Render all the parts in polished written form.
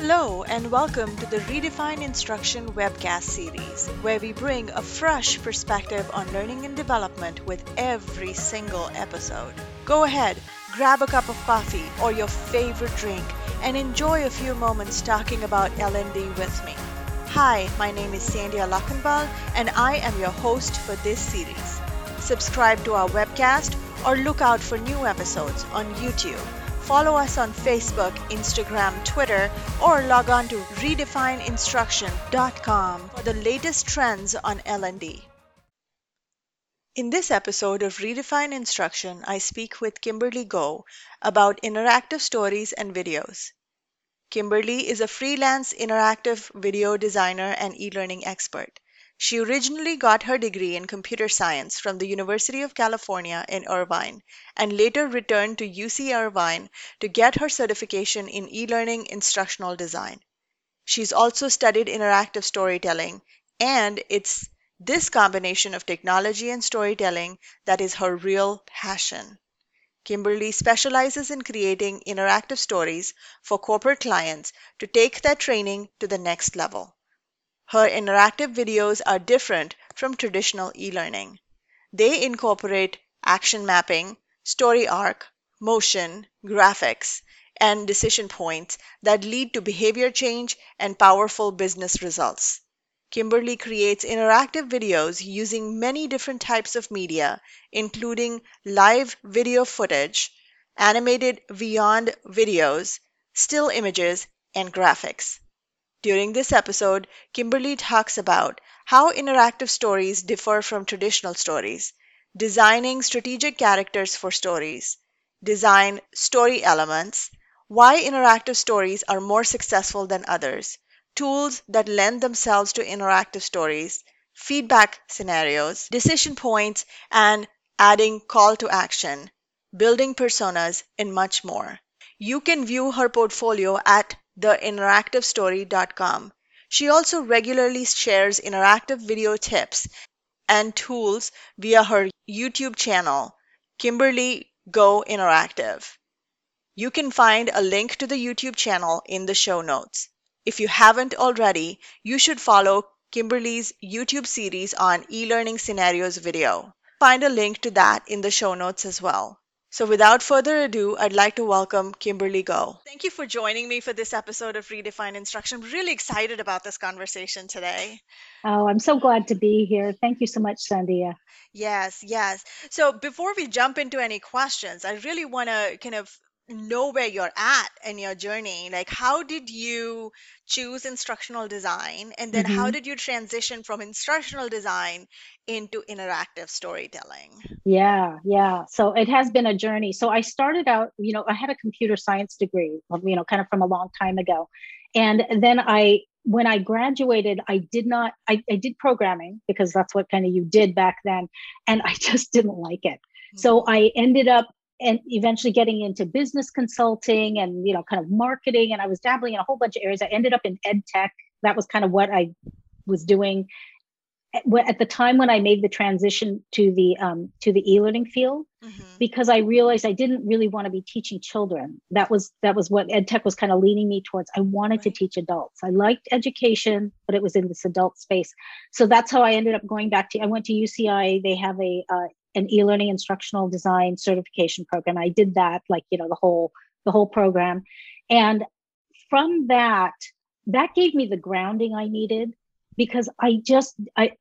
Hello and welcome to the Redefine Instruction webcast series, where we bring a fresh perspective on learning and development with every single episode. Go ahead, grab a cup of coffee or your favorite drink and enjoy a few moments talking about L&D with me. Hi, my name is Sandhya Lakhanpal and I am your host for this series. Subscribe to our webcast or look out for new episodes on YouTube. Follow us on Facebook, Instagram, Twitter, or log on to RedefineInstruction.com for the latest trends on L&D. In this episode of Redefine Instruction, I speak with Kimberly Goh about interactive stories and videos. Kimberly is a freelance interactive video designer and e-learning expert. She originally got her degree in computer science from the University of California in Irvine and later returned to UC Irvine to get her certification in e-learning instructional design. She's also studied interactive storytelling, and it's this combination of technology and storytelling that is her real passion. Kimberly specializes in creating interactive stories for corporate clients to take their training to the next level. Her interactive videos are different from traditional e-learning. They incorporate action mapping, story arc, motion, graphics, and decision points that lead to behavior change and powerful business results. Kimberly creates interactive videos using many different types of media, including live video footage, animated Vyond videos, still images, and graphics. During this episode, Kimberly talks about how interactive stories differ from traditional stories, designing strategic characters for stories, design story elements, why interactive stories are more successful than others, tools that lend themselves to interactive stories, feedback scenarios, decision points, and adding call to action, building personas, and much more. You can view her portfolio at TheInteractiveStory.com. She also regularly shares interactive video tips and tools via her YouTube channel, Kimberly Goh Interactive. You can find a link to the YouTube channel in the show notes. If you haven't already, you should follow Kimberly's YouTube series on e-learning scenarios video. Find a link to that in the show notes as well. So without further ado, I'd like to welcome Kimberly Goh. Thank you for joining me for this episode of Redefine Instruction. I'm really excited about this conversation today. Oh, I'm so glad to be here. Thank you so much, Sandhya. Yes. So before we jump into any questions, I really want to kind of know where you're at in your journey. Like, how did you choose instructional design? And then how did you transition from instructional design into interactive storytelling? Yeah. So it has been a journey. So I started out, I had a computer science degree, kind of from a long time ago. And then when I graduated, I did programming because that's what kind of you did back then. And I just didn't like it. Mm-hmm. So I ended up and eventually getting into business consulting and, kind of marketing. And I was dabbling in a whole bunch of areas. I ended up in ed tech. That was kind of what I was doing. At the time when I made the transition to the e-learning field, because I realized I didn't really want to be teaching children. That was what EdTech was kind of leaning me towards. I wanted to teach adults. I liked education, but it was in this adult space. So that's how I ended up going back to. I went to UCI. They have an e-learning instructional design certification program. I did that, the whole program, and from that gave me the grounding I needed. Because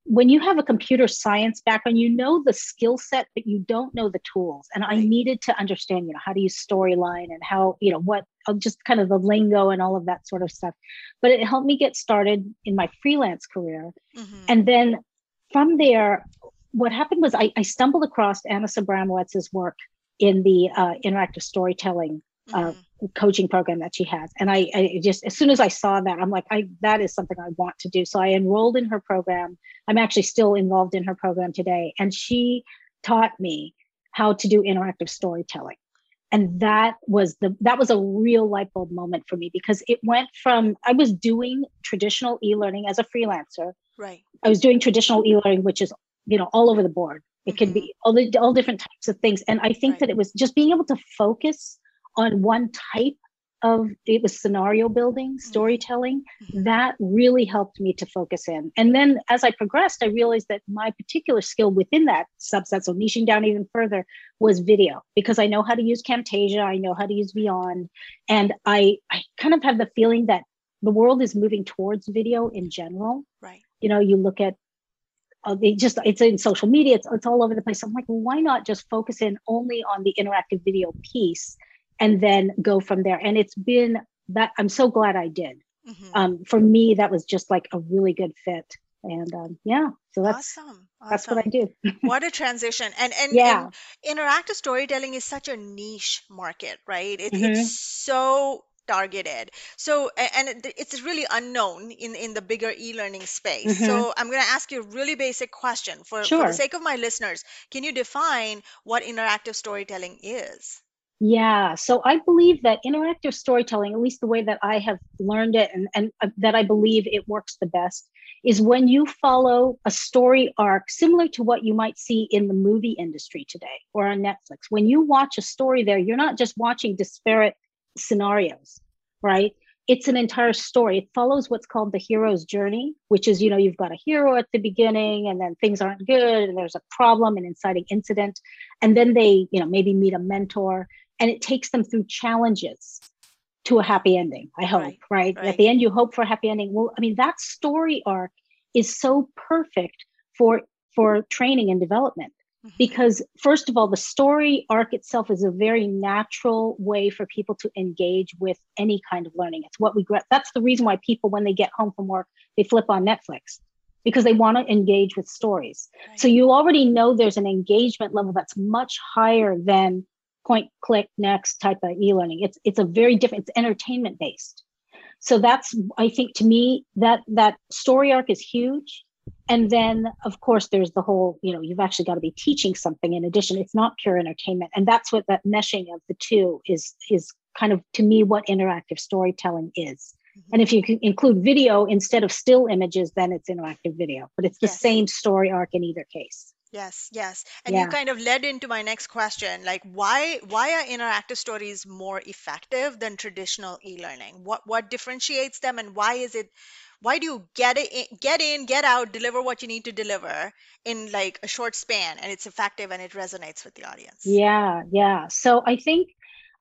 when you have a computer science background, you know the skill set, but you don't know the tools. And I needed to understand, how to use storyline and how, what, just kind of the lingo and all of that sort of stuff. But it helped me get started in my freelance career. Mm-hmm. And then from there, what happened was I stumbled across Anna Sabramowitz's work in the interactive storytelling coaching program that she has. And I just, as soon as I saw that, I'm like, that is something I want to do. So I enrolled in her program. I'm actually still involved in her program today. And she taught me how to do interactive storytelling. And that was a real light bulb moment for me, because it went from, I was doing traditional e-learning as a freelancer. Right. I was doing traditional e-learning, which is, all over the board. It could be all different types of things. And I think that it was just being able to focus on one type of it was scenario building, storytelling, that really helped me to focus in. And then as I progressed, I realized that my particular skill within that subset, so niching down even further, was video, because I know how to use Camtasia, I know how to use Vyond, and I kind of have the feeling that the world is moving towards video in general. Right. You know, you look at it's in social media, it's all over the place. I'm like, well, why not just focus in only on the interactive video piece and then go from there? And it's been that, I'm so glad I did. Mm-hmm. For me, that was just like a really good fit. And so that's awesome. That's what I do. What a transition. And interactive storytelling is such a niche market, right? It's so targeted. So, and it's really unknown in the bigger e-learning space. Mm-hmm. So I'm going to ask you a really basic question for the sake of my listeners. Can you define what interactive storytelling is? Yeah. So I believe that interactive storytelling, at least the way that I have learned it and that I believe it works the best, is when you follow a story arc similar to what you might see in the movie industry today or on Netflix. When you watch a story there, you're not just watching disparate scenarios, right? It's an entire story. It follows what's called the hero's journey, which is, you know, you've got a hero at the beginning, and then things aren't good, and there's a problem, an inciting incident, and then they, you know, maybe meet a mentor, and it takes them through challenges to a happy ending, I hope, right? At the end, you hope for a happy ending. Well, I mean, that story arc is so perfect for training and development. Because first of all, the story arc itself is a very natural way for people to engage with any kind of learning. It's what we get. That's the reason why people, when they get home from work, they flip on Netflix, because they want to engage with stories. Right. So you already know there's an engagement level that's much higher than point, click, next type of e-learning. It's a very different, it's entertainment based. So that's, I think, to me, that story arc is huge. And then, of course, there's the whole, you know, you've actually got to be teaching something in addition. It's not pure entertainment. And that's what that meshing of the two is kind of, to me, what interactive storytelling is. Mm-hmm. And if you can include video instead of still images, then it's interactive video. But it's the same story arc in either case. Yes. And you kind of led into my next question, like why are interactive stories more effective than traditional e-learning? What differentiates them, and why do you get in, get out, deliver what you need to deliver in like a short span, and it's effective and it resonates with the audience? Yeah. So I think,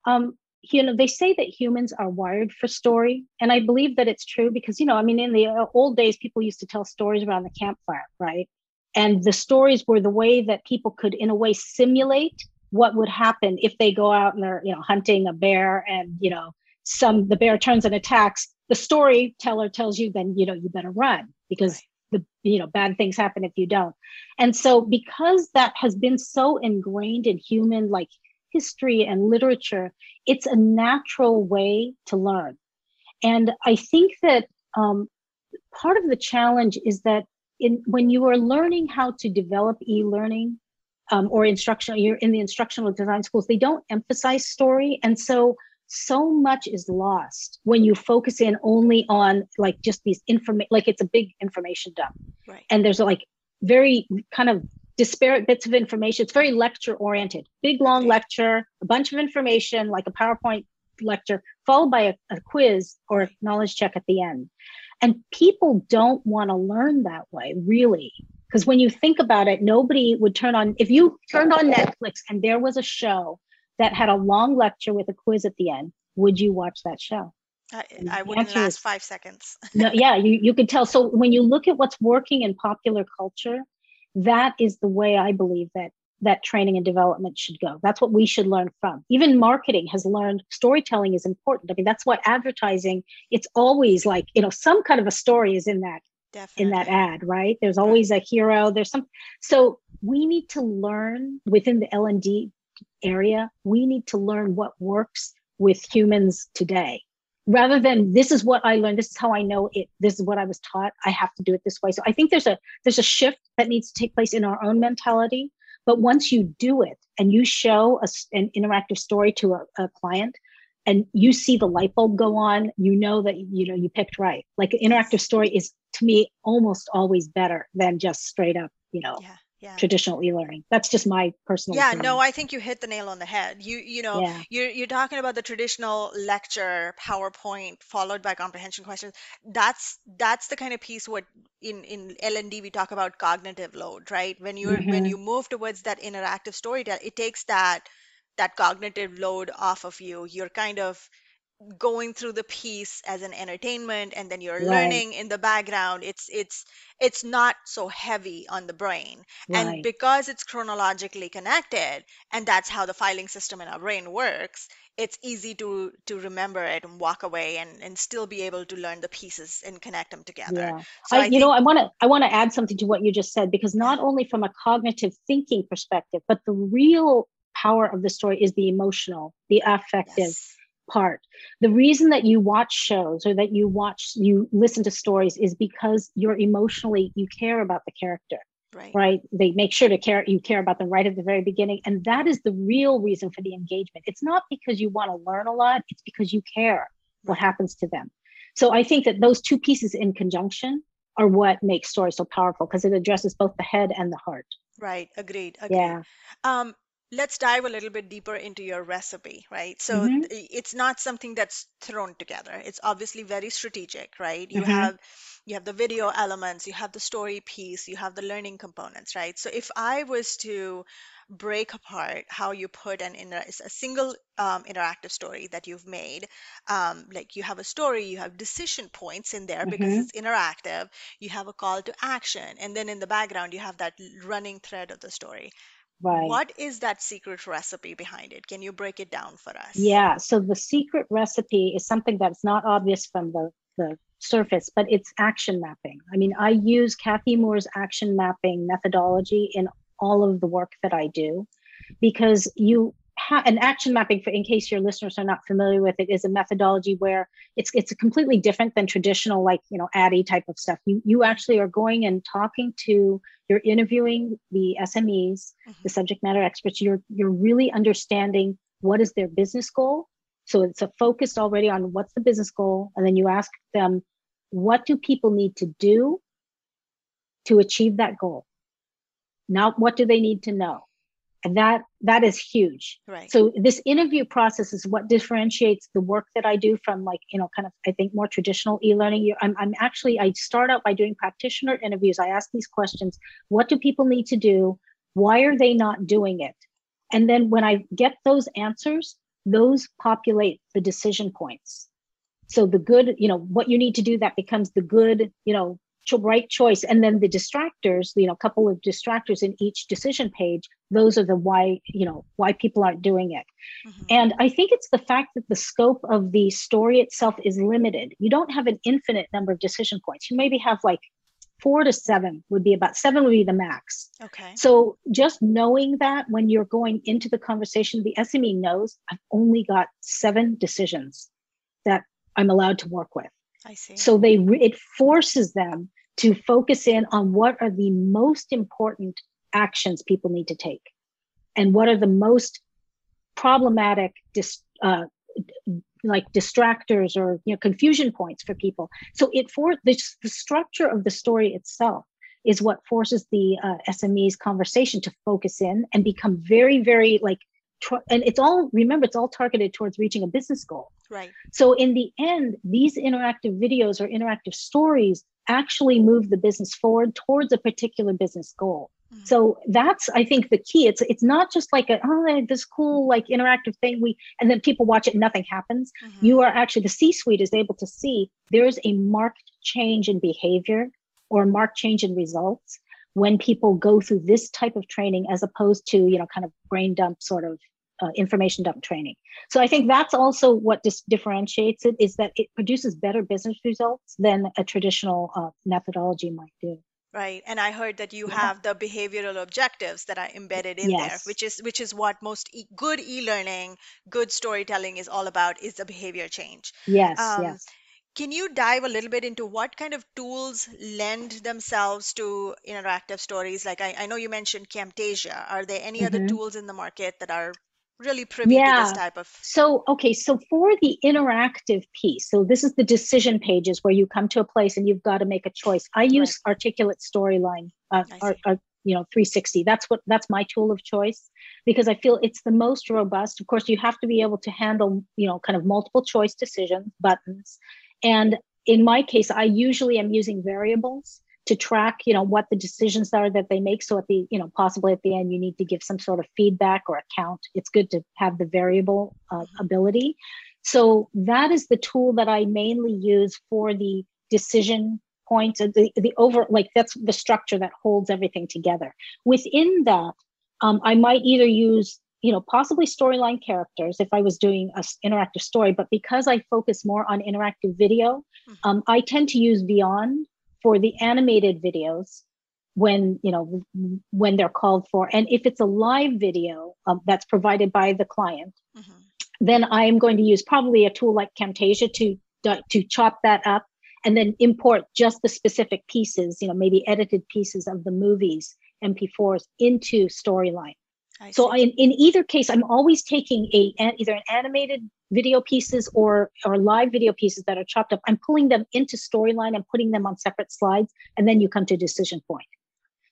you know, they say that humans are wired for story. And I believe that it's true because, you know, I mean, in the old days, people used to tell stories around the campfire, right? And the stories were the way that people could, in a way, simulate what would happen if they go out and they're, you know, hunting a bear, and, you know, the bear turns and attacks. The storyteller tells you, then, you know, you better run because the, you know, bad things happen if you don't. And so because that has been so ingrained in human like history and literature, it's a natural way to learn. And I think that part of the challenge is that when you are learning how to develop e-learning or instructional, you're in the instructional design schools, they don't emphasize story. And so much is lost when you focus in only on like just these like it's a big information dump. Right. And there's like very kind of disparate bits of information. It's very lecture oriented, big, long lecture, a bunch of information, like a PowerPoint lecture, followed by a quiz or a knowledge check at the end. And people don't want to learn that way, really. Because when you think about it, nobody would turn on, if you turned on Netflix and there was a show that had a long lecture with a quiz at the end, would you watch that show? I wouldn't last 5 seconds. No, yeah, you could tell. So when you look at what's working in popular culture, that is the way I believe that training and development should go. That's what we should learn from. Even marketing has learned storytelling is important. I mean, that's why advertising, it's always like, you know, some kind of a story is in that in that ad, right? There's always a hero. There's some. So we need to learn within the L&D area. We need to learn what works with humans today, rather than this is what I learned, this is how I know it, this is what I was taught, I have to do it this way. So I think there's a shift that needs to take place in our own mentality. But once you do it and you show an interactive story to a client and you see the light bulb go on, you know that, you know, you picked right. Like an interactive story is, to me, almost always better than just straight up, you know, traditional e-learning. That's just my personal opinion. No, I think you hit the nail on the head. You know, you're talking about the traditional lecture, PowerPoint, followed by comprehension questions. That's the kind of piece what in L&D we talk about cognitive load, right? When you move towards that interactive storytelling, it takes that cognitive load off of you. You're kind of going through the piece as an entertainment, and then you're learning in the background. It's not so heavy on the brain, and because it's chronologically connected, and that's how the filing system in our brain works, it's easy to remember it and walk away and still be able to learn the pieces and connect them together. So I want to add something to what you just said, because not only from a cognitive thinking perspective, but the real power of the story is the emotional, the affective part. The reason that you watch shows or that you listen to stories is because you're emotionally, you care about the character, right? They make sure to you care about them right at the very beginning. And that is the real reason for the engagement. It's not because you want to learn a lot, it's because you care what happens to them. So I think that those two pieces in conjunction are what makes stories so powerful, because it addresses both the head and the heart. Right. Agreed. Yeah. Let's dive a little bit deeper into your recipe, right? So it's not something that's thrown together. It's obviously very strategic, right? You have the video elements, you have the story piece, you have the learning components, right? So if I was to break apart how you put a single interactive story that you've made, like you have a story, you have decision points in there because it's interactive, you have a call to action, and then in the background, you have that running thread of the story. Right. What is that secret recipe behind it? Can you break it down for us? Yeah. So the secret recipe is something that's not obvious from the surface, but it's action mapping. I mean, I use Kathy Moore's action mapping methodology in all of the work that I do, because an action mapping, in case your listeners are not familiar with it, is a methodology where it's completely different than traditional, like, you know, ADDIE type of stuff. You actually are going and talking to, you're interviewing the SMEs, the subject matter experts. You're really understanding what is their business goal. So it's a focused already on what's the business goal. And then you ask them, what do people need to do to achieve that goal? Now, what do they need to know? And that is huge. Right. So this interview process is what differentiates the work that I do from, like, you know, kind of, I think, more traditional e-learning. I start out by doing practitioner interviews. I ask these questions. What do people need to do? Why are they not doing it? And then when I get those answers, those populate the decision points. So the good, you know, what you need to do, that becomes the good, you know, right choice. And then the distractors, you know, a couple of distractors in each decision page, those are the why, you know, why people aren't doing it. And I think it's the fact that the scope of the story itself is limited. You don't have an infinite number of decision points. You maybe have like 4 to 7 would be about, 7 would be the max. Okay. So just knowing that when you're going into the conversation, the SME knows I've only got 7 decisions that I'm allowed to work with. I see. So it forces them to focus in on what are the most important actions people need to take, and what are the most problematic like distractors or, you know, confusion points for people. So the structure of the story itself is what forces the SME's conversation to focus in and become very, very like. And it's all targeted towards reaching a business goal. Right. So in the end, these interactive videos or interactive stories actually move the business forward towards a particular business goal. Mm-hmm. So that's, I think, the key. It's not just like this cool, like, interactive thing and then people watch it and nothing happens. Mm-hmm. You are actually, the C-suite is able to see there is a marked change in behavior or marked change in results when people go through this type of training, as opposed to, you know, kind of brain dump sort of information dump training. So I think that's also what differentiates it, is that it produces better business results than a traditional methodology might do. Right. And I heard that you have the behavioral objectives that are embedded in there, which is what most good e-learning, good storytelling is all about, is the behavior change. Yes. Can you dive a little bit into what kind of tools lend themselves to interactive stories? Like I know you mentioned Camtasia. Are there any other tools in the market that are really privy to this type of? So for the interactive piece, so this is the decision pages where you come to a place and you've got to make a choice. I use Articulate Storyline, you know, 360. That's my tool of choice because I feel it's the most robust. Of course, you have to be able to handle, you know, kind of multiple choice decisions, buttons. And in my case, I usually am using variables to track, you know, what the decisions are that they make. So at the, you know, possibly at the end, you need to give some sort of feedback or account. It's good to have the variable ability. So that is the tool that I mainly use for the decision points, the over, like that's the structure that holds everything together. Within that, I might either use, you know, possibly storyline characters if I was doing an interactive story, but because I focus more on interactive video, I tend to use Vyond for the animated videos when, you know, when they're called for. And if it's a live video that's provided by the client, then I am going to use probably a tool like Camtasia to chop that up and then import just the specific pieces, you know, maybe edited pieces of the movies, MP4s into storyline. So in either case, I'm always taking either an animated video pieces or live video pieces that are chopped up. I'm pulling them into storyline and putting them on separate slides, and then you come to decision point.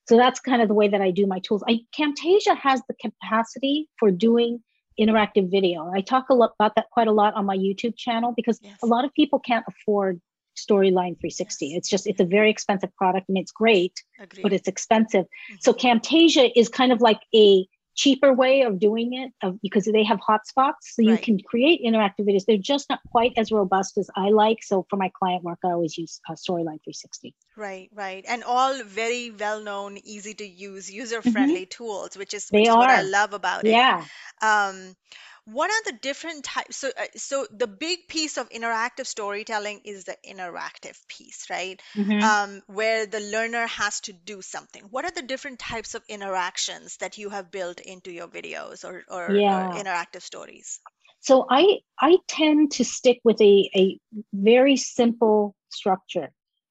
So that's kind of the way that I do my tools. Camtasia has the capacity for doing interactive video. I talk a lot about that quite a lot on my YouTube channel because a lot of people can't afford Storyline 360. Yes. It's just, it's a very expensive product and it's great, but it's expensive. So Camtasia is kind of like a cheaper way of doing it because they have hotspots. So you can create interactive videos. They're just not quite as robust as I like. So for my client work, I always use Storyline 360. Right, right. And all very well-known, easy to use, user-friendly tools, which is what I love about it. Yeah. What are the different types? So the big piece of interactive storytelling is the interactive piece, right? Where the learner has to do something. What are the different types of interactions that you have built into your videos or interactive stories? So I tend to stick with a very simple structure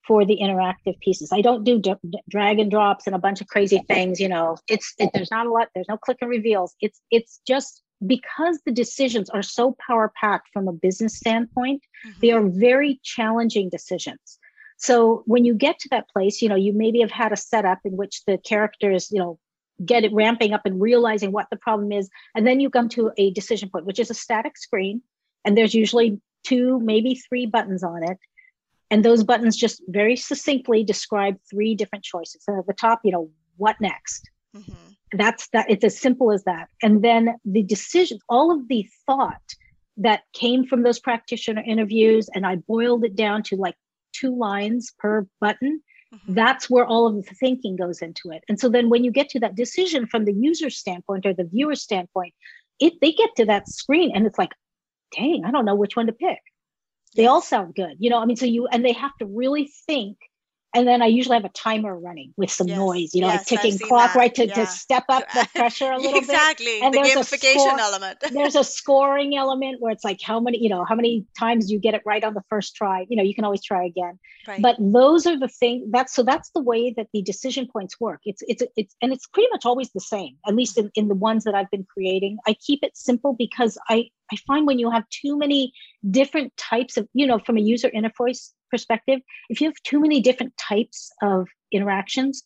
for the interactive pieces. I don't do drag and drops and a bunch of crazy things. You know, there's not a lot. There's no click and reveals. It's just, because the decisions are so power-packed from a business standpoint, they are very challenging decisions. So when you get to that place, you know, you maybe have had a setup in which the characters, you know, get it ramping up and realizing what the problem is. And then you come to a decision point, which is a static screen. And there's usually 2, maybe 3 buttons on it. And those buttons just very succinctly describe 3 different choices. And at the top, you know, what next? That's it's as simple as that. And then the decisions, all of the thought that came from those practitioner interviews, and I boiled it down to like 2 lines per button. That's where all of the thinking goes into it. And so then when you get to that decision from the user standpoint or the viewer standpoint, they get to that screen and it's like, dang, I don't know which one to pick. They all sound good. You know, I mean, and they have to really think. And then I usually have a timer running with some noise, you know, like ticking clock, that. To step up the pressure a little bit. And the gamification element. There's a scoring element where it's like how many times you get it right on the first try. You know, you can always try again. Right. But those are the things that's the way that the decision points work. It's pretty much always the same, at least in the ones that I've been creating. I keep it simple because I find when you have too many different types of, you know, from a user interface perspective, if you have too many different types of interactions,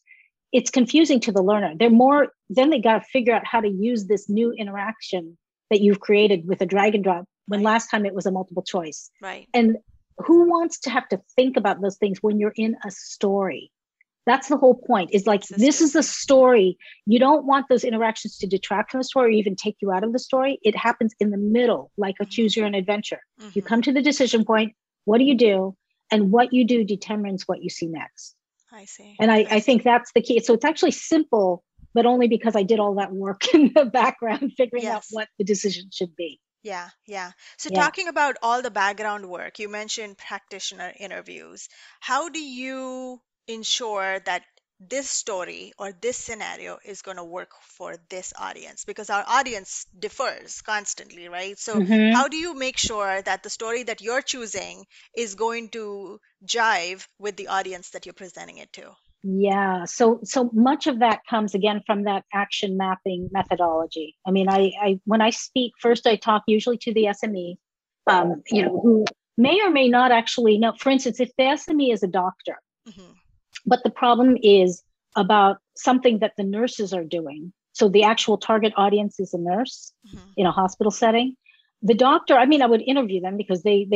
it's confusing to the learner. Then they got to figure out how to use this new interaction that you've created with a drag and drop when last time it was a multiple choice. Right. And who wants to have to think about those things when you're in a story? That's the whole point. It's like, this is a story. You don't want those interactions to detract from the story or even take you out of the story. It happens in the middle, like a choose your own adventure. You come to the decision point. What do you do? And what you do determines what you see next. I see. And I think that's the key. So it's actually simple, but only because I did all that work in the background, figuring out what the decision should be. Yeah. So talking about all the background work, you mentioned practitioner interviews. How do you ensure that this story or this scenario is going to work for this audience, because our audience differs constantly, right? So how do you make sure that the story that you're choosing is going to jive with the audience that you're presenting it to? Yeah. So much of that comes again from that action mapping methodology. I mean, I when I speak, first I talk usually to the SME, you know, who may or may not actually know. For instance, if the SME is a doctor, but the problem is about something that the nurses are doing. So the actual target audience is a nurse in a hospital setting. The doctor, I mean, I would interview them because they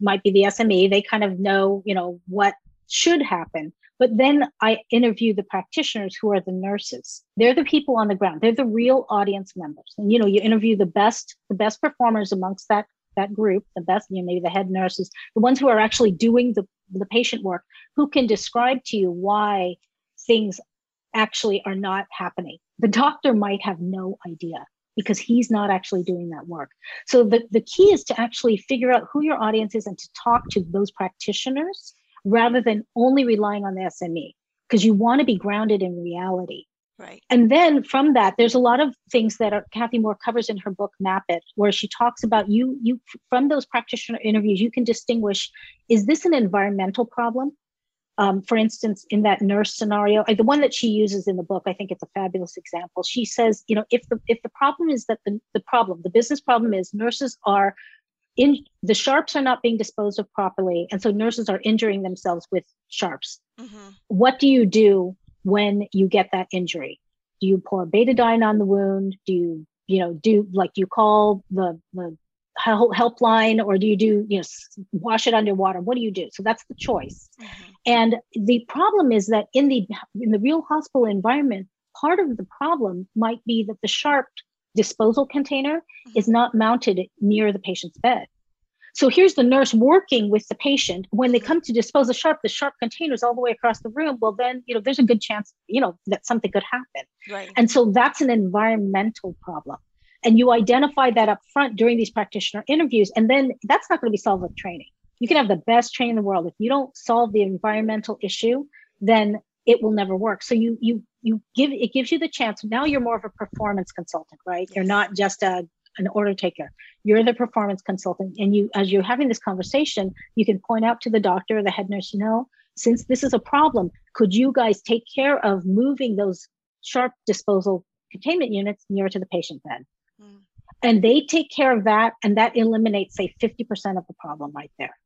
might be the SME. They kind of know, you know, what should happen. But then I interview the practitioners who are the nurses. They're the people on the ground. They're the real audience members. And, you know, you interview the best performers amongst that group, the best, you know, maybe the head nurses, the ones who are actually doing the patient work, who can describe to you why things actually are not happening. The doctor might have no idea because he's not actually doing that work. So the key is to actually figure out who your audience is and to talk to those practitioners rather than only relying on the SME, because you want to be grounded in reality. Right. And then from that, there's a lot of things that Kathy Moore covers in her book, Map It, where she talks about you from those practitioner interviews, you can distinguish, is this an environmental problem? For instance, in that nurse scenario, the one that she uses in the book, I think it's a fabulous example. She says, you know, if the problem is that the business problem is nurses are the sharps are not being disposed of properly. And so nurses are injuring themselves with sharps. Mm-hmm. What do you do when you get that injury? Do you pour betadine on the wound? Do you, do you call the helpline, or do you wash it underwater? What do you do? So that's the choice. Mm-hmm. And the problem is that in the real hospital environment, part of the problem might be that the sharp disposal container is not mounted near the patient's bed. So here's the nurse working with the patient. When they come to dispose of the sharp containers all the way across the room, well, then, you know, there's a good chance, you know, that something could happen. Right. And so that's an environmental problem. And you identify that up front during these practitioner interviews. And then that's not going to be solved with training. You can have the best training in the world. If you don't solve the environmental issue, then it will never work. So it gives you the chance. Now you're more of a performance consultant, right? Yes. You're not just an order taker. You're the performance consultant. And you, as you're having this conversation, you can point out to the doctor or the head nurse, you know, since this is a problem, could you guys take care of moving those sharp disposal containment units nearer to the patient bed? Mm. And they take care of that. And that eliminates, say, 50% of the problem right there.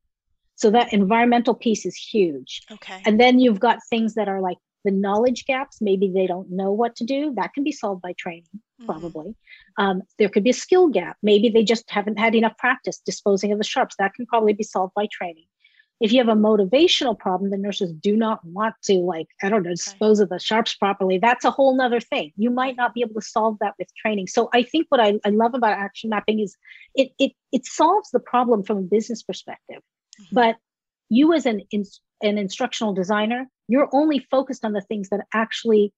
So that environmental piece is huge. Okay. And then you've got things that are like the knowledge gaps. Maybe they don't know what to do. That can be solved by training, probably. There could be a skill gap. Maybe they just haven't had enough practice disposing of the sharps. That can probably be solved by training. If you have a motivational problem, the nurses do not want to, dispose of the sharps properly. That's a whole nother thing. You might not be able to solve that with training. So I think what I love about action mapping is it solves the problem from a business perspective. Mm-hmm. But you as an instructional designer, you're only focused on the things that actually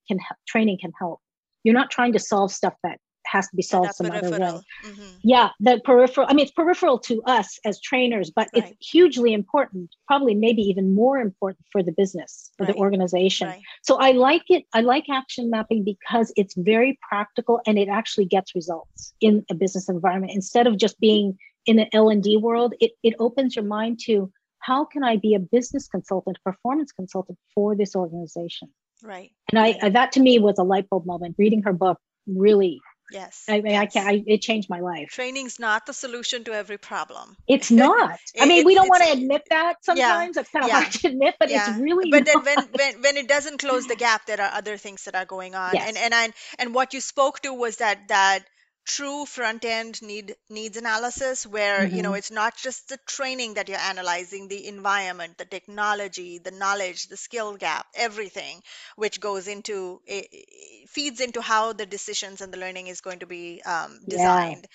training can help. You're not trying to solve stuff that has to be solved some other way. Mm-hmm. Yeah, that peripheral. I mean, it's peripheral to us as trainers, but it's hugely important, probably maybe even more important for the business, for the organization. Right. So I like it. I like action mapping because it's very practical and it actually gets results in a business environment. Instead of just being in an L&D world, it opens your mind to, how can I be a business consultant, performance consultant for this organization? Right. And that to me was a light bulb moment. Reading her book really. Yes. It changed my life. Training's not the solution to every problem. It's not. We don't want to admit that sometimes. Yeah, it's kind of hard to admit, but it's really not. Then when it doesn't close the gap, there are other things that are going on. Yes. And what you spoke to was that true front end needs analysis, where you know, it's not just the training that you're analyzing, the environment, the technology, the knowledge, the skill gap, everything which goes into it, feeds into how the decisions and the learning is going to be designed.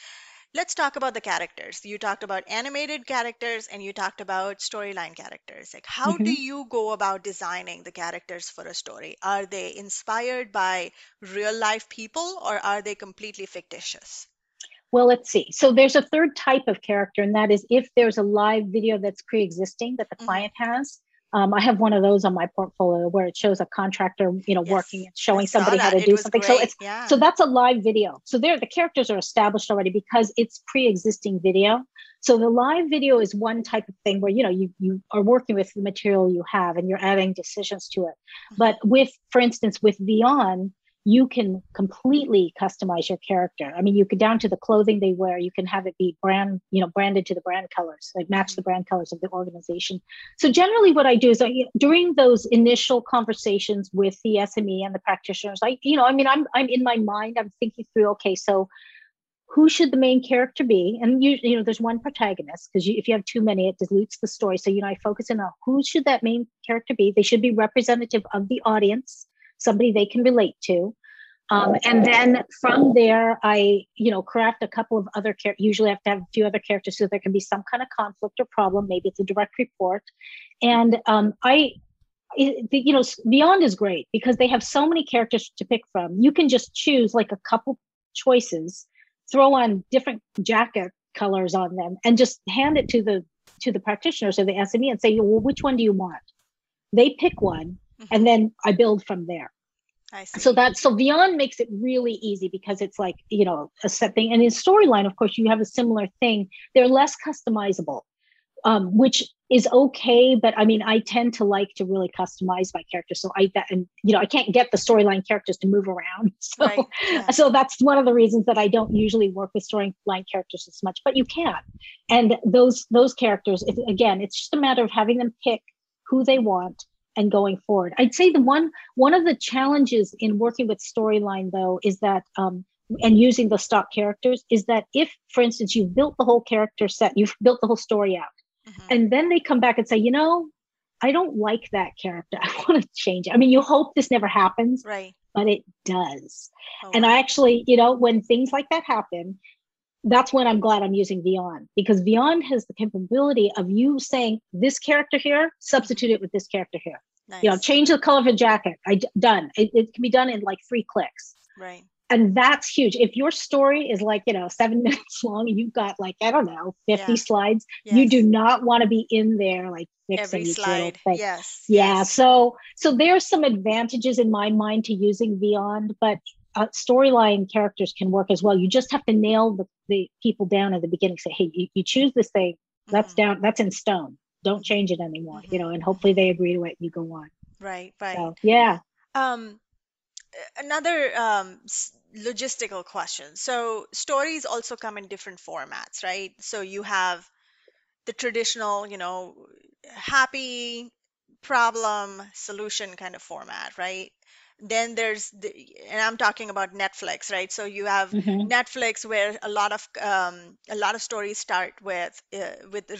Let's talk about the characters. You talked about animated characters and you talked about storyline characters. Like, how do you go about designing the characters for a story? Are they inspired by real life people or are they completely fictitious? Well, let's see. So there's a third type of character, and that is if there's a live video that's pre-existing that the client has. I have one of those on my portfolio where it shows a contractor, working and showing somebody how to do something. Great. So so that's a live video. So the characters are established already because it's pre-existing video. So the live video is one type of thing where, you are working with the material you have and you're adding decisions to it. But for instance, with Vyond, you can completely customize your character. I mean, you could, down to the clothing they wear, you can have it be brand, you know, branded to the brand colors, like match the brand colors of the organization. So generally what I do is during those initial conversations with the SME and the practitioners, I'm in my mind, I'm thinking through, okay, so who should the main character be? And you know, there's one protagonist, because if you have too many, it dilutes the story. So, I focus in on who should that main character be. They should be representative of the audience, somebody they can relate to. And then from there, I, craft a couple of other characters. Usually I have to have a few other characters so there can be some kind of conflict or problem. Maybe it's a direct report. And Vyond is great because they have so many characters to pick from. You can just choose like a couple choices, throw on different jacket colors on them, and just hand it to the practitioners or the SME and say, well, which one do you want? They pick one, and then I build from there. I see. So Vyond makes it really easy because it's like, a set thing. And in storyline, of course, you have a similar thing. They're less customizable, which is okay. But I mean, I tend to like to really customize my character. So I can't get the storyline characters to move around. So, right. Yeah. So that's one of the reasons that I don't usually work with storyline characters as much, but you can. And those characters, again, it's just a matter of having them pick who they want and going forward. I'd say the one of the challenges in working with storyline, though, is that, and using the stock characters, is that if, for instance, you've built the whole character set, you've built the whole story out, and then they come back and say, I don't like that character. I want to change it. I mean, you hope this never happens, right? But it does. Oh, and I actually, when things like that happen, that's when I'm glad I'm using Vyond, because Vyond has the capability of you saying, this character here, substitute it with this character here. Nice. Change the color of a jacket. Done. It can be done in like 3 clicks. Right. And that's huge. If your story is like, 7 minutes long and you've got like, 50 slides, yes. You do not want to be in there like fixing each little thing. Yes. Yeah. Yes. So there's some advantages in my mind to using Vyond, but storyline characters can work as well. You just have to nail the people down at the beginning. Say, hey, you choose this thing. That's down. That's in stone. Don't change it anymore. And hopefully they agree to it. And you go on. Right. Right. So, yeah. Another logistical question. So stories also come in different formats, right? So you have the traditional, happy, problem, solution kind of format, right? Then there's and I'm talking about Netflix, right? So you have Netflix, where a lot of stories start with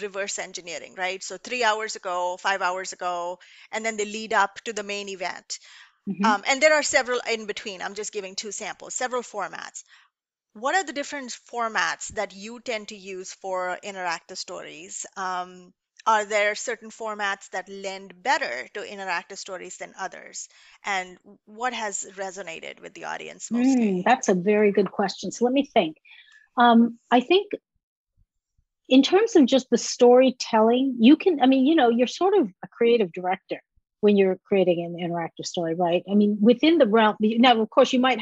reverse engineering, right? So 3 hours ago, 5 hours ago, and then they lead up to the main event. And there are several in between. I'm just giving 2 samples, several formats. What are the different formats that you tend to use for interactive stories? Are there certain formats that lend better to interactive stories than others? And what has resonated with the audience mostly? That's a very good question. So let me think. I think in terms of just the storytelling, you're sort of a creative director when you're creating an interactive story, right? I mean, within the realm, now, of course, it might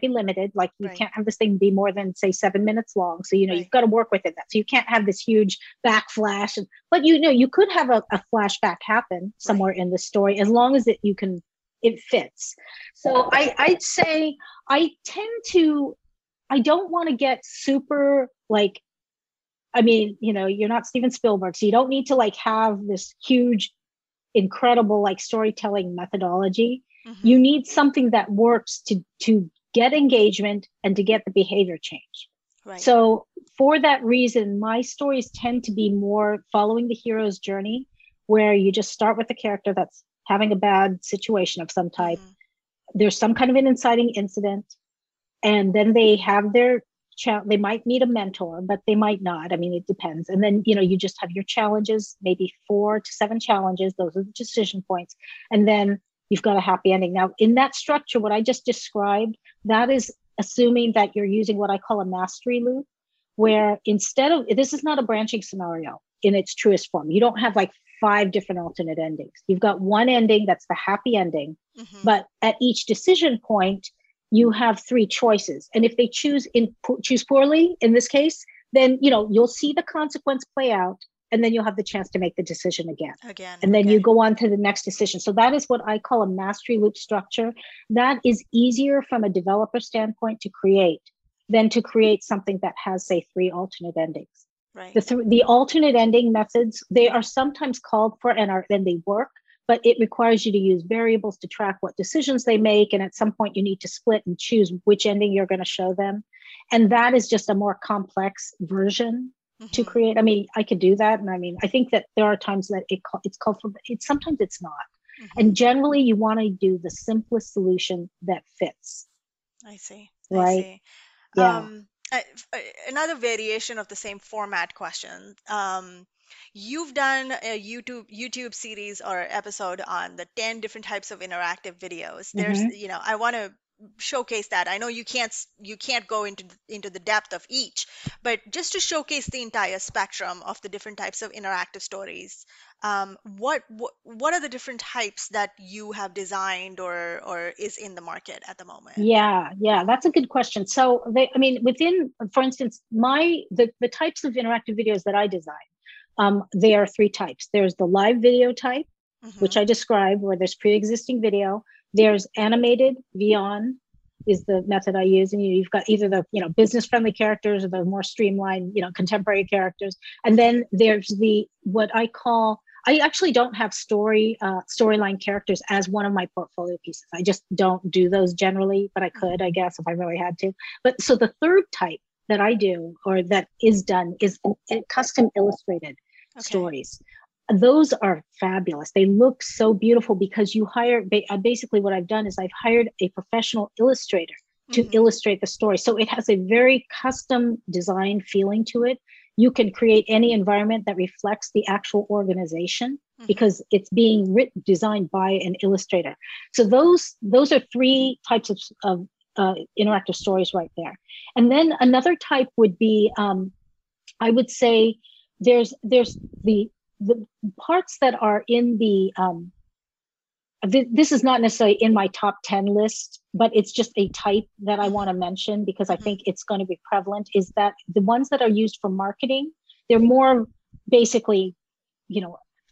be limited. Like you can't have this thing be more than, say, 7 minutes long. So, you've got to work within that. So you can't have this huge backflash. But, you could have a flashback happen somewhere in the story, as long as it fits. So I'd say I don't want to get super like, you're not Steven Spielberg, so you don't need to like have this huge, incredible like storytelling methodology. You need something that works to get engagement and to get the behavior change. Right. So for that reason, my stories tend to be more following the hero's journey, where you just start with a character that's having a bad situation of some type. There's some kind of an inciting incident, and then they have their they might need a mentor, but they might not. I mean, it depends. And then, you just have your challenges, maybe 4 to 7 challenges. Those are the decision points. And then you've got a happy ending. Now, in that structure, what I just described, that is assuming that you're using what I call a mastery loop, where instead of, this is not a branching scenario in its truest form. You don't have like 5 different alternate endings. You've got one ending that's the happy ending, but at each decision point, you have 3 choices. And if they choose poorly in this case, then, you'll see the consequence play out and then you'll have the chance to make the decision again. And then you go on to the next decision. So that is what I call a mastery loop structure. That is easier from a developer standpoint to create than to create something that has, say, 3 alternate endings. Right. The alternate ending methods, they are sometimes called for and they work, but it requires you to use variables to track what decisions they make. And at some point you need to split and choose which ending you're going to show them. And that is just a more complex version to create. I mean, I could do that. And I mean, I think that there are times that it's called for, sometimes it's not. Mm-hmm. And generally you want to do the simplest solution that fits. I see. Right. I see. Yeah. Another variation of the same format question. You've done a YouTube series or episode on the 10 different types of interactive videos. There's, I want to showcase that. I know you can't go into the depth of each, but just to showcase the entire spectrum of the different types of interactive stories. What are the different types that you have designed or is in the market at the moment? Yeah, that's a good question. So for instance, the types of interactive videos that I design, there are 3 types. There's the live video type, which I describe, where there's pre-existing video. There's animated. Vyond is the method I use, and you've got either the business-friendly characters or the more streamlined contemporary characters. And then there's I actually don't have storyline characters as one of my portfolio pieces. I just don't do those generally, but I could, I guess, if I really had to. But so the third type that I do, or that is done, is custom illustrated stories. Those are fabulous. They look so beautiful because you hire, basically what I've done is I've hired a professional illustrator to illustrate the story. So it has a very custom design feeling to it. You can create any environment that reflects the actual organization because it's being designed by an illustrator. So those are 3 types of interactive stories right there. And then another type would be, I would say there's the parts that are in the, this is not necessarily in my top 10 list, but it's just a type that I want to mention because I think it's going to be prevalent, is that the ones that are used for marketing, they're more basically,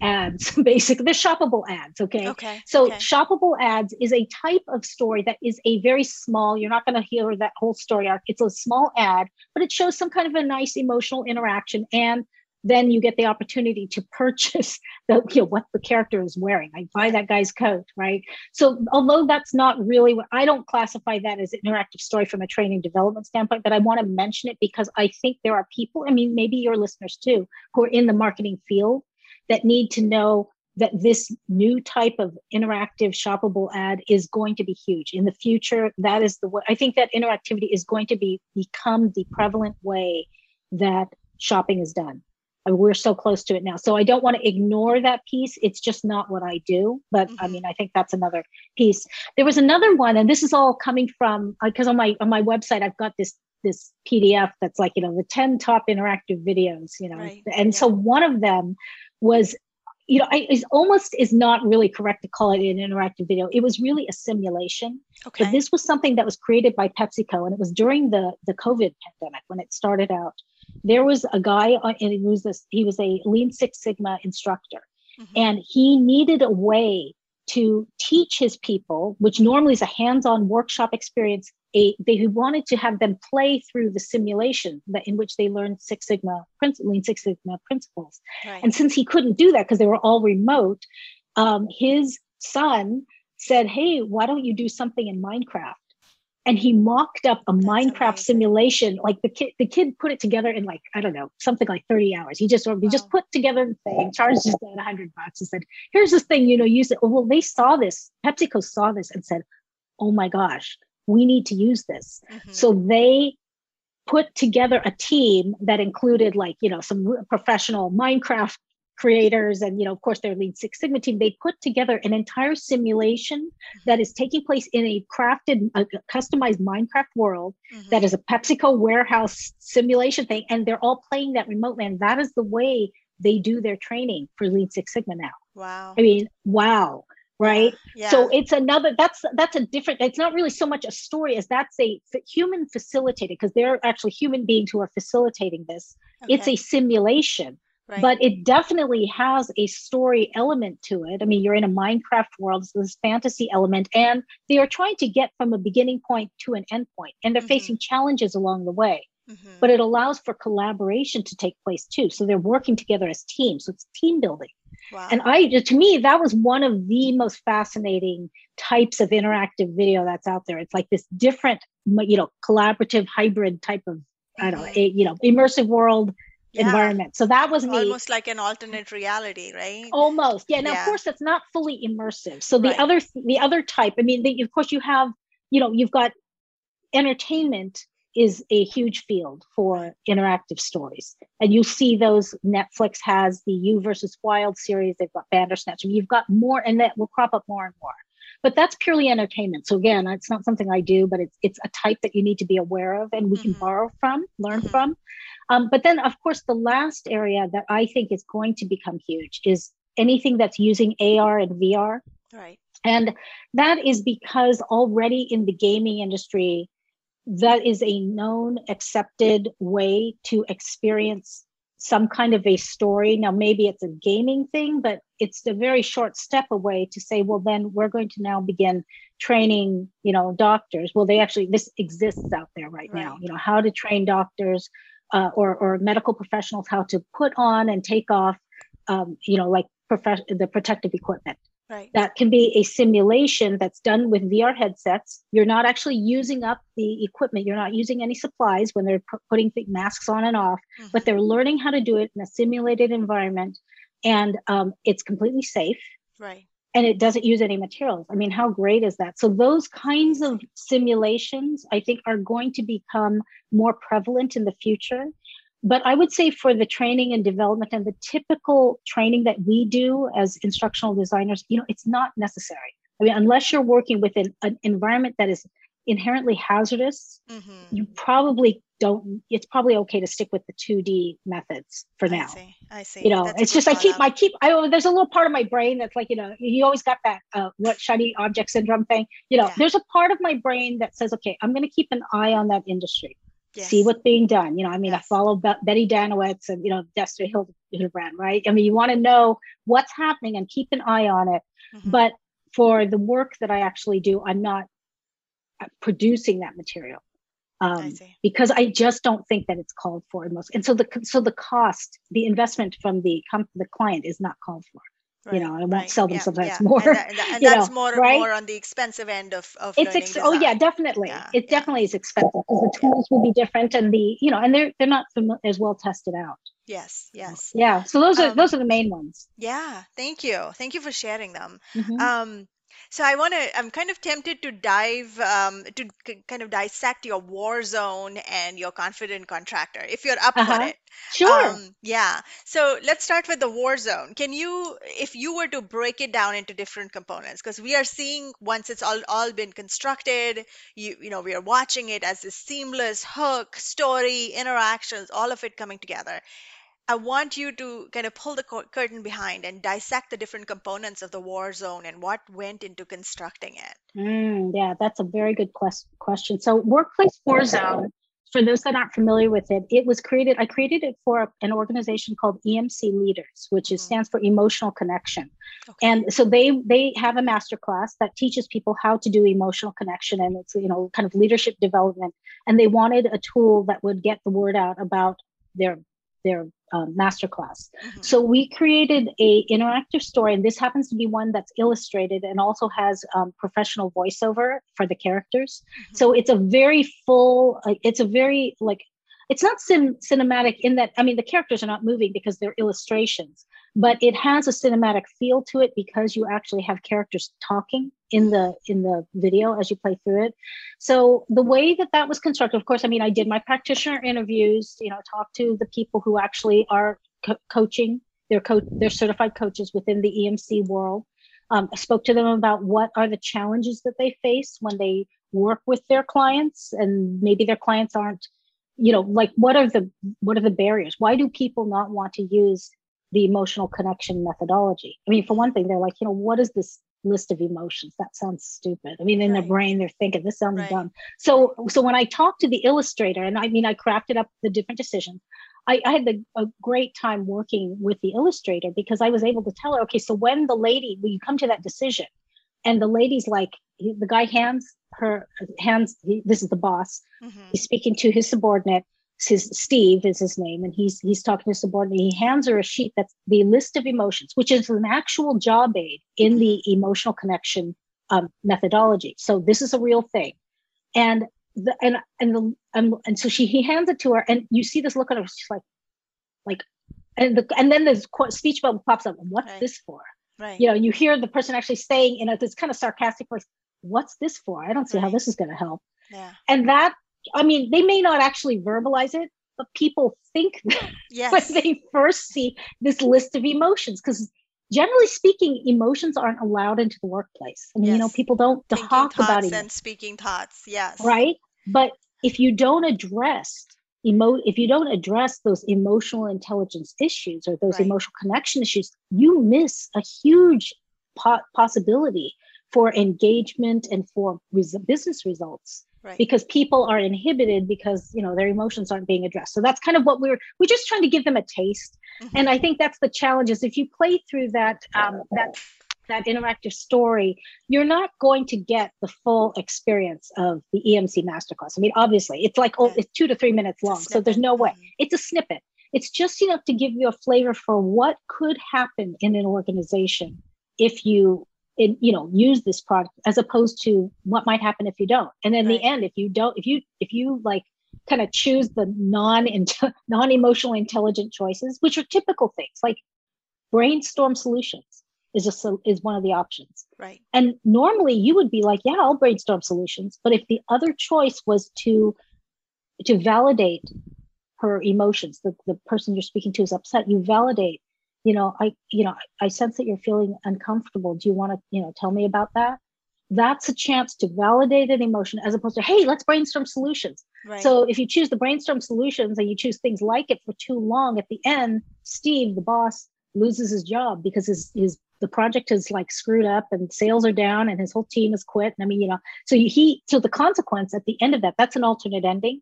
ads, basically, they're shoppable ads, okay? So shoppable ads is a type of story that is a very small, you're not going to hear that whole story arc. It's a small ad, but it shows some kind of a nice emotional interaction, and then you get the opportunity to purchase what the character is wearing. I buy that guy's coat, right? So although that's not really what, I don't classify that as an interactive story from a training development standpoint, but I want to mention it because I think there are people, maybe your listeners too, who are in the marketing field that need to know that this new type of interactive shoppable ad is going to be huge. In the future, that is the way, I think that interactivity is going to become the prevalent way that shopping is done. And we're so close to it now. So I don't want to ignore that piece. It's just not what I do. But I think that's another piece. There was another one, and this is all coming from, because on my website, I've got this PDF that's like, the 10 top interactive videos, Right. And so one of them was, it's almost is not really correct to call it an interactive video. It was really a simulation. Okay. But this was something that was created by PepsiCo, and it was during the COVID pandemic when it started out. There was a guy, and he was a Lean Six Sigma instructor, and he needed a way to teach his people, which normally is a hands-on workshop experience. He wanted to have them play through the simulation in which they learned Lean Six Sigma principles. Right. And since he couldn't do that because they were all remote, his son said, "Hey, why don't you do something in Minecraft?" And he mocked up a Minecraft simulation. Like the kid put it together in something like 30 hours. He just put together the thing, charged his dad $100 and said, "Here's this thing, use it." Well, they saw this, PepsiCo saw this and said, "Oh my gosh, we need to use this." So they put together a team that included some professional Minecraft creators and, of course, their Lean Six Sigma team. They put together an entire simulation that is taking place in a customized Minecraft world that is a PepsiCo warehouse simulation thing. And they're all playing that remotely. And that is the way they do their training for Lean Six Sigma now. Wow. Wow. Right. Yeah. So it's another, that's a different, it's not really so much a story as that's a human facilitated, because they're actually human beings who are facilitating this. Okay. It's a simulation. Right. But it definitely has a story element to it. I mean, you're in a Minecraft world, so this fantasy element, and they are trying to get from a beginning point to an end point, and they're facing challenges along the way. But it allows for collaboration to take place too. So they're working together as teams. So it's team building. Wow. And to me, that was one of the most fascinating types of interactive video that's out there. It's like this different, collaborative hybrid type of, immersive world environment. So that was almost like an alternate reality, right? Almost. Yeah. Now, of course, that's not fully immersive. So the other type, of course you have, you've got entertainment is a huge field for interactive stories. And you'll see those. Netflix has the You vs. Wild series. They've got Bandersnatch. You've got more, and that will crop up more and more. But that's purely entertainment. So again, it's not something I do, but it's a type that you need to be aware of, and we can borrow from, learn from. But then, of course, the last area that I think is going to become huge is anything that's using AR and VR. Right. And that is because already in the gaming industry, that is a known, accepted way to experience some kind of a story. Now, maybe it's a gaming thing, but it's a very short step away to say, well, then we're going to now begin training, doctors. Well, this exists out there right now, how to train doctors or medical professionals, how to put on and take off, the protective equipment. Right. That can be a simulation that's done with VR headsets. You're not actually using up the equipment. You're not using any supplies when they're putting masks on and off, but they're learning how to do it in a simulated environment, and it's completely safe. Right. And it doesn't use any materials. I mean, how great is that? So those kinds of simulations, I think, are going to become more prevalent in the future. But I would say for the training and development and the typical training that we do as instructional designers, it's not necessary. I mean, unless you're working with an environment that is inherently hazardous, you probably don't, it's probably okay to stick with the 2D methods for now. I see. It's just, there's a little part of my brain that's like, you always got that, shiny object syndrome thing. There's a part of my brain that says, okay, I'm going to keep an eye on that industry. Yes. See what's being done. I follow Betty Danowitz and, Destry Hildebrand, right? I mean, you want to know what's happening and keep an eye on it. But for the work that I actually do, I'm not producing that material because I just don't think that it's called for. And so the cost, the investment from the client is not called for. Right. I won't sell them sometimes more. And that's more on the expensive end of it's definitely. Yeah. It definitely is expensive because the tools will be different, and and they're not as well tested out. Yes. Yeah. So those are the main ones. Yeah. Thank you for sharing them. So I'm kind of tempted to dissect your war zone and your confident contractor, if you're up for it. Sure. So let's start with the war zone. Can you, if you were to break it down into different components, because we are seeing once it's all been constructed, we are watching it as this seamless hook, story, interactions, all of it coming together. I want you to kind of pull the curtain behind and dissect the different components of the war zone and what went into constructing it. That's a very good question. So Workplace War Zone, for those that aren't familiar with it, I created it for an organization called EMC Leaders, which stands for Emotional Connection. Okay. And so they have a masterclass that teaches people how to do emotional connection, and it's, kind of leadership development. And they wanted a tool that would get the word out about their masterclass. So we created a interactive story, and this happens to be one that's illustrated and also has professional voiceover for the characters. So it's a very full, it's not cinematic in that, the characters are not moving because they're illustrations, but it has a cinematic feel to it because you actually have characters talking in the video as you play through it. So the way that was constructed, of course, I did my practitioner interviews, talked to the people who actually are coaching, they're certified coaches within the EMC world. I spoke to them about what are the challenges that they face when they work with their clients, and maybe their clients aren't, what are the barriers? Why do people not want to use the emotional connection methodology? For one thing, they're like, what is this list of emotions? That sounds stupid. In their brain, they're thinking this sounds dumb. So when I talked to the illustrator, and I crafted up the different decisions, I had a great time working with the illustrator because I was able to tell her, okay, so when the lady, when you come to that decision and the lady's like, the guy hands, this is the boss, mm-hmm. he's speaking to his subordinate, Steve is his name, and he's talking to his subordinate. He hands her a sheet that's the list of emotions, which is an actual job aid in the emotional connection methodology. So this is a real thing. And so he hands it to her, and you see this look on her. She's like, and then this speech bubble pops up. What's this for? Right. You know, you hear the person actually saying in this kind of sarcastic voice, "What's this for? I don't see how this is going to help." Yeah. And that, I mean, they may not actually verbalize it, but people think that when they first see this list of emotions, because generally speaking, emotions aren't allowed into the workplace. I mean, you know, people don't talk about it. And speaking thoughts, right? But if you don't address those emotional intelligence issues or those emotional connection issues, you miss a huge possibility for engagement and for business results. Right. Because people are inhibited because, you know, their emotions aren't being addressed. So that's kind of what we're just trying to give them a taste. Mm-hmm. And I think that's the challenge is if you play through that interactive story, you're not going to get the full experience of the EMC masterclass. I mean, obviously, it's like, it's 2 to 3 minutes long. So there's no way. It's a snippet. It's just enough to give you a flavor for what could happen in an organization if you use this product, as opposed to what might happen if you don't. And then the end, if you like kind of choose the non-emotional intelligent choices, which are typical things like brainstorm solutions is one of the options. Right. And normally you would be like, yeah, I'll brainstorm solutions. But if the other choice was to validate her emotions, the person you're speaking to is upset, you validate, I sense that you're feeling uncomfortable. Do you want to, tell me about that? That's a chance to validate an emotion as opposed to, hey, let's brainstorm solutions. Right. So if you choose the brainstorm solutions and you choose things like it for too long, at the end, Steve, the boss, loses his job because the project is like screwed up and sales are down and his whole team has quit. And I mean, so the consequence at the end of that's an alternate ending.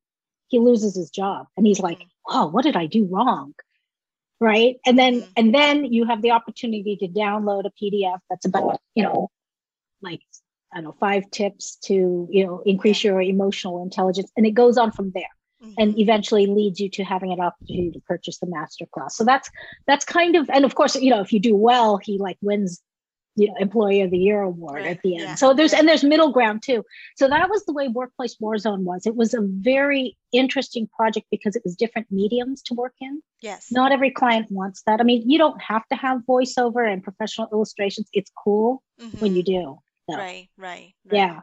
He loses his job and he's like, oh, what did I do wrong? Right. And then you have the opportunity to download a PDF that's about, 5 tips to, increase your emotional intelligence. And it goes on from there and eventually leads you to having an opportunity to purchase the masterclass. So that's kind of, and of course, if you do well, he like wins the Employee of the Year award at the end. Yeah. So there's middle ground too. So that was the way Workplace Warzone was. It was a very interesting project because it was different mediums to work in. Yes. Not every client wants that. I mean, you don't have to have voiceover and professional illustrations. It's cool when you do. So. Right. Yeah.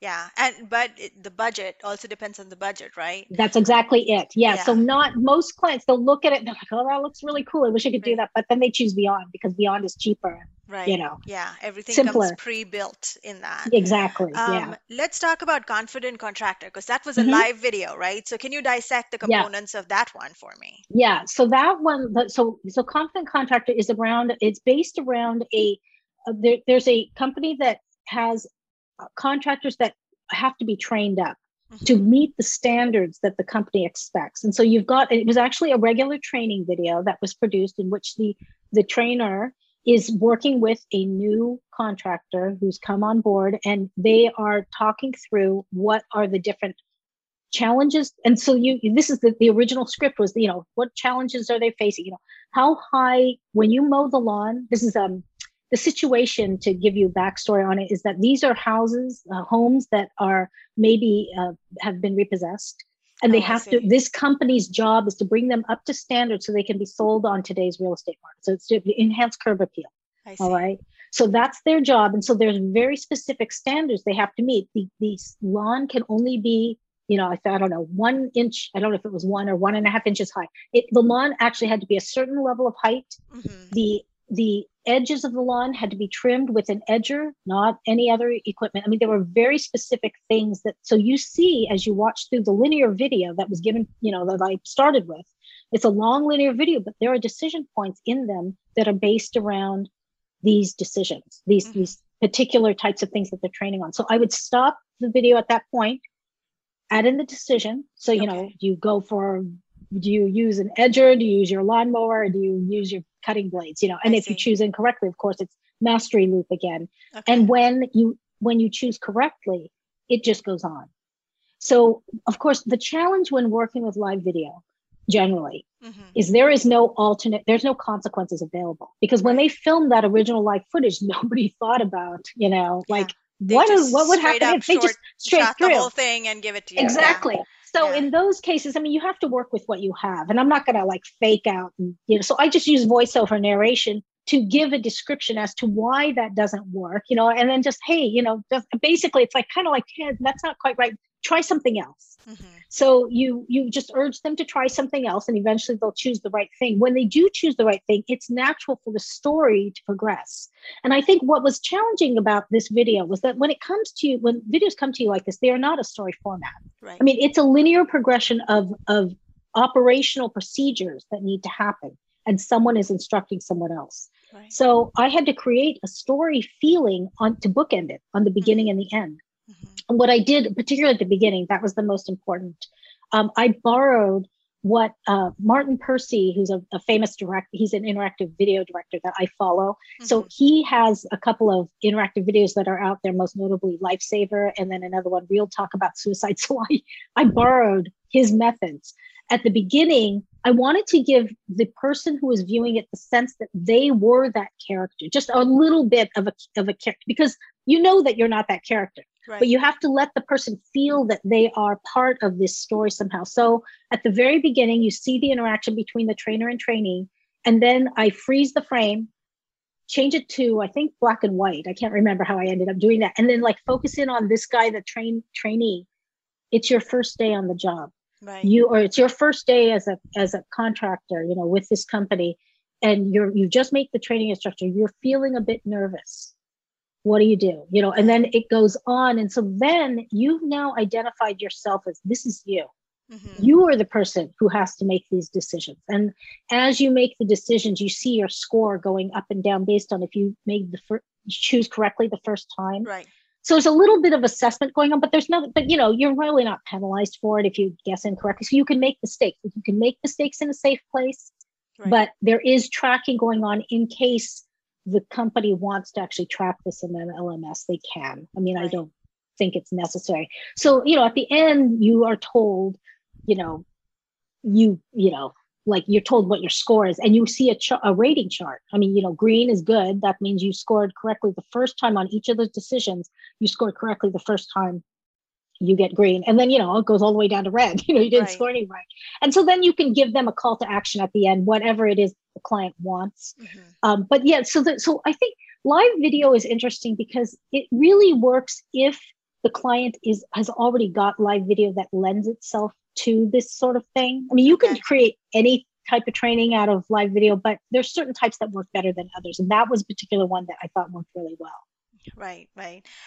Yeah. But the budget also depends on the budget, right? That's exactly it. Yeah. So most clients, they'll look at it and they're like, oh, that looks really cool. I wish I could do that. But then they choose Vyond because Vyond is cheaper. Right. Everything simpler. Comes pre-built in that. Exactly. Let's talk about Confident Contractor, because that was a live video, right? So can you dissect the components of that one for me? Yeah. So that one, so Confident Contractor is around, it's based around there's a company that has contractors that have to be trained up to meet the standards that the company expects. And so it was actually a regular training video that was produced in which the trainer is working with a new contractor who's come on board, and they are talking through what are the different challenges. And so this is the original script was, what challenges are they facing? How high, when you mow the lawn, this is the situation to give you backstory on it is that these are homes that are maybe have been repossessed. And they this company's job is to bring them up to standard so they can be sold on today's real estate market. So it's to enhance curb appeal. All right. So that's their job. And so there's very specific standards they have to meet. The lawn can only be, 1 inch. I don't know if it was 1 or 1.5 inches high. The lawn actually had to be a certain level of height. Mm-hmm. The edges of the lawn had to be trimmed with an edger, not any other equipment. I mean, there were very specific things so you see as you watch through the linear video that was given, that I started with, it's a long linear video, but there are decision points in them that are based around these decisions, these particular types of things that they're training on. So I would stop the video at that point, add in the decision. So, you go for do you use an edger? Do you use your lawnmower? Do you use your cutting blades? You know, and if you choose incorrectly, of course, it's mastery loop again. Okay. And when you choose correctly, it just goes on. So, of course, the challenge when working with live video generally is there is no alternate, there's no consequences available, because when they filmed that original live footage, nobody thought about, you know, like what would happen if they just straight through the whole thing and give it to you. Exactly. Yeah. So in those cases, I mean, you have to work with what you have, and I'm not going to like fake out. And, you know, so I just use voiceover narration to give a description as to why that doesn't work, you know, and then just, hey, you know, just basically it's like kind of like, yeah, that's not quite right. Try something else. So you just urge them to try something else, and eventually they'll choose the right thing. When they do choose the right thing, it's natural for the story to progress. And I think what was challenging about this video was that when it comes to you, when videos come to you like this, they are not a story format. Right. I mean, it's a linear progression of operational procedures that need to happen, and someone is instructing someone else. Right. So I had to create a story feeling on to bookend it on the beginning and the end. And what I did, particularly at the beginning, that was the most important. I borrowed what Martin Percy, who's a famous director, he's an interactive video director that I follow. So he has a couple of interactive videos that are out there, most notably Lifesaver, and then another one, Real Talk About Suicide. So I borrowed his methods. At the beginning, I wanted to give the person who was viewing it the sense that they were that character, just a little bit of a character, because you know that you're not that character. Right. But you have to let the person feel that they are part of this story somehow. So at the very beginning, you see the interaction between the trainer and trainee, and then I freeze the frame, change it to, I think, black and white. I can't remember how I ended up doing that. And then like focus in on this guy, the trainee. It's your first day on the job. Right. It's your first day as a contractor, you know, with this company, and you just make the training instructor. You're feeling a bit nervous. What do? You know, and then it goes on. And so then you've now identified yourself as this is you. You are the person who has to make these decisions. And as you make the decisions, you see your score going up and down based on if you made choose correctly the first time. Right. So there's a little bit of assessment going on, but there's nothing, but you know, you're really not penalized for it if you guess incorrectly. So you can make mistakes. You can make mistakes in a safe place, right. But there is tracking going on in case the company wants to actually track this in an LMS, they can. I mean, right. I don't think it's necessary. So, you know, at the end, you are told, you're told what your score is, and you see a rating chart. I mean, you know, green is good. That means you scored correctly the first time on each of those decisions. You scored correctly the first time, you get green. And then, you know, it goes all the way down to red. You know, you didn't score any right. And so then you can give them a call to action at the end, whatever it is the client wants. So I think live video is interesting because it really works if the client has already got live video that lends itself to this sort of thing. I mean, you can create any type of training out of live video, but there's certain types that work better than others. And that was a particular one that I thought worked really well. Right.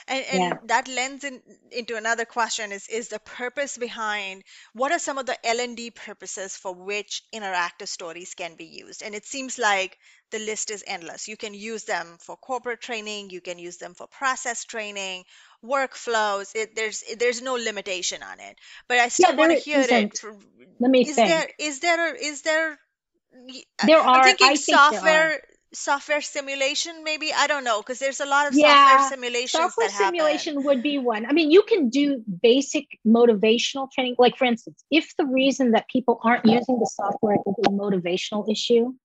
And that lends into another question is the purpose behind, what are some of the L&D purposes for which interactive stories can be used? And it seems like the list is endless. You can use them for corporate training. You can use them for process training, workflows. There's no limitation on it. But I still want to hear it. Let me think. Software simulation, maybe? I don't know, because there's a lot of software simulation would be one. I mean, you can do basic motivational training. Like, for instance, if the reason that people aren't using the software is a motivational issue,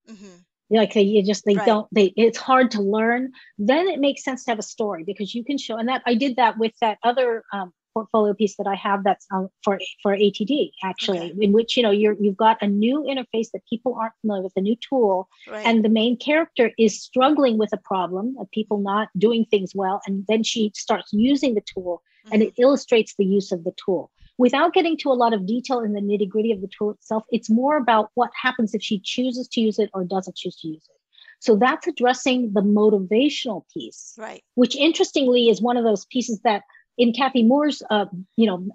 like it's hard to learn, then it makes sense to have a story, because you can show, and that I did that with that other portfolio piece that I have that's for ATD actually, in which, you know, you've got a new interface that people aren't familiar with, a new tool, and the main character is struggling with a problem of people not doing things well, and then she starts using the tool, and it illustrates the use of the tool without getting to a lot of detail in the nitty gritty of the tool itself. It's more about what happens if she chooses to use it or doesn't choose to use it. So that's addressing the motivational piece, which interestingly is one of those pieces that in Kathy Moore's,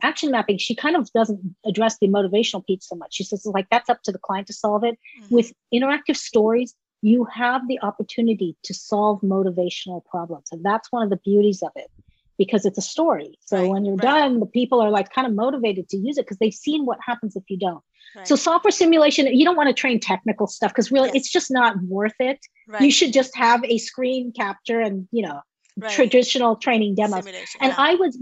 action mapping, she kind of doesn't address the motivational piece so much. She says, like, that's up to the client to solve it. With interactive stories, you have the opportunity to solve motivational problems. And that's one of the beauties of it. because it's a story. So when you're done, the people are like kind of motivated to use it because they've seen what happens if you don't. So software simulation, you don't want to train technical stuff because really it's just not worth it. You should just have a screen capture and, you know, traditional training demos. Simulation, and I was,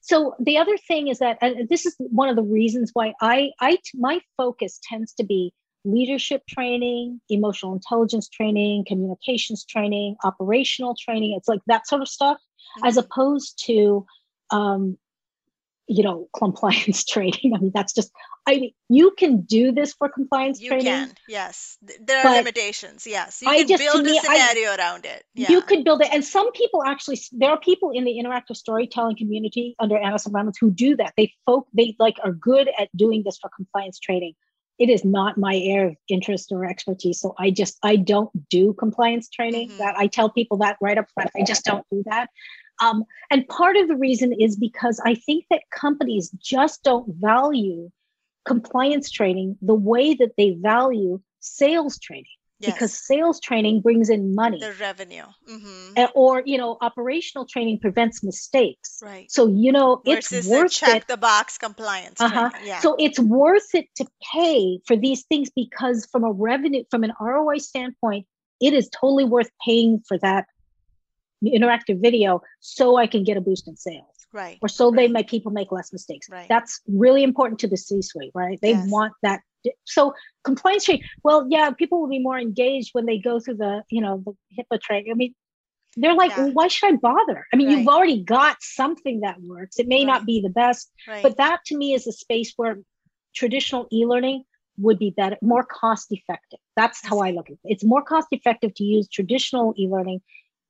so the other thing is that, and this is one of the reasons why I my focus tends to be leadership training, emotional intelligence training, communications training, operational training. It's like that sort of stuff, as opposed to, you know, compliance training. I mean, that's just, I mean, you can do this for compliance training. You can, there are limitations, You can build a scenario around it. You could build it. And some people actually, there are people in the interactive storytelling community under Amazon Reynolds who do that. They like are good at doing this for compliance training. It is not my area of interest or expertise. So I don't do compliance training. That I tell people that right up front. I just don't do that. And part of the reason is because I think that companies just don't value compliance training the way that they value sales training, because sales training brings in money, the revenue, or, you know, operational training prevents mistakes. So, you know, versus it's worth check the box compliance. So it's worth it to pay for these things because from a revenue, from an ROI standpoint, it is totally worth paying for that interactive video so I can get a boost in sales. Or so my people make less mistakes. That's really important to the C-suite, right? They want that. So compliance training, well, people will be more engaged when they go through the, you know, the HIPAA training. I mean, they're like, well, why should I bother? I mean, you've already got something that works. It may not be the best, but that to me is a space where traditional e-learning would be better, more cost effective. That's how I look at it. It's more cost effective to use traditional e-learning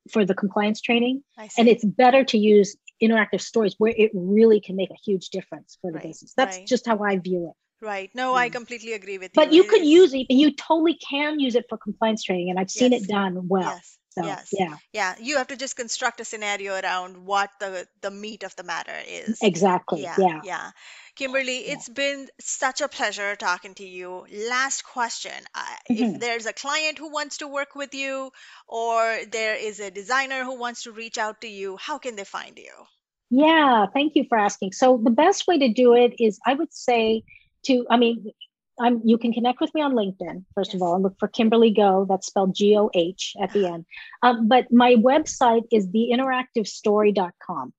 for the compliance training. And it's better to use interactive stories where it really can make a huge difference for the business. That's just how I view it. No, I completely agree with you. But you could use it, you totally can use it for compliance training, and I've seen it done well. So, you have to just construct a scenario around what the meat of the matter is. Kimberly, it's been such a pleasure talking to you. Last question. If there's a client who wants to work with you, or there is a designer who wants to reach out to you, how can they find you? Yeah, thank you for asking. So the best way to do it is, I would say to, I mean, you can connect with me on LinkedIn, first of all, and look for Kimberly Goh, that's spelled G-O-H at the end. But my website is TheInteractiveStory.com.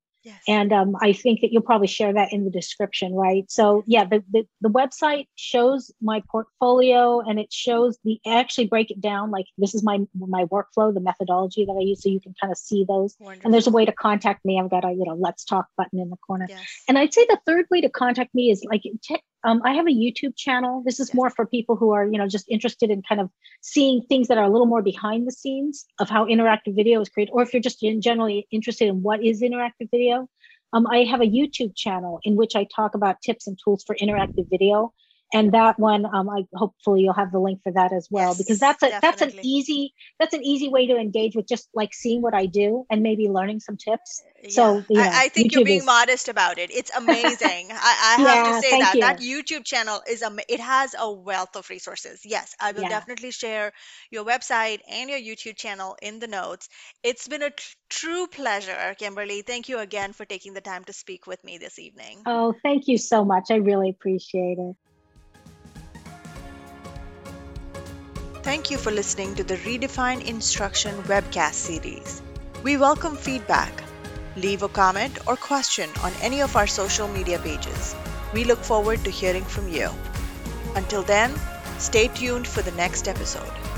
And I think that you'll probably share that in the description, right? So yeah, the website shows my portfolio, and it shows actually break it down. Like, this is my workflow, the methodology that I use. So you can kind of see those. And there's a way to contact me. I've got a, you know, let's talk button in the corner. And I'd say the third way to contact me is like, I have a YouTube channel. This is more for people who are, you know, just interested in kind of seeing things that are a little more behind the scenes of how interactive video is created, or if you're just generally interested in what is interactive video. I have a YouTube channel in which I talk about tips and tools for interactive video. And that one, I hopefully you'll have the link for that as well, because that's an easy way to engage with just like seeing what I do and maybe learning some tips. So you know, I think YouTube you're being modest about it. It's amazing. I have to say that that YouTube channel is it has a wealth of resources. Yes, I will definitely share your website and your YouTube channel in the notes. It's been a true pleasure, Kimberly. Thank you again for taking the time to speak with me this evening. Oh, thank you so much. I really appreciate it. Thank you for listening to the Redefine Instruction webcast series. We welcome feedback. Leave a comment or question on any of our social media pages. We look forward to hearing from you. Until then, stay tuned for the next episode.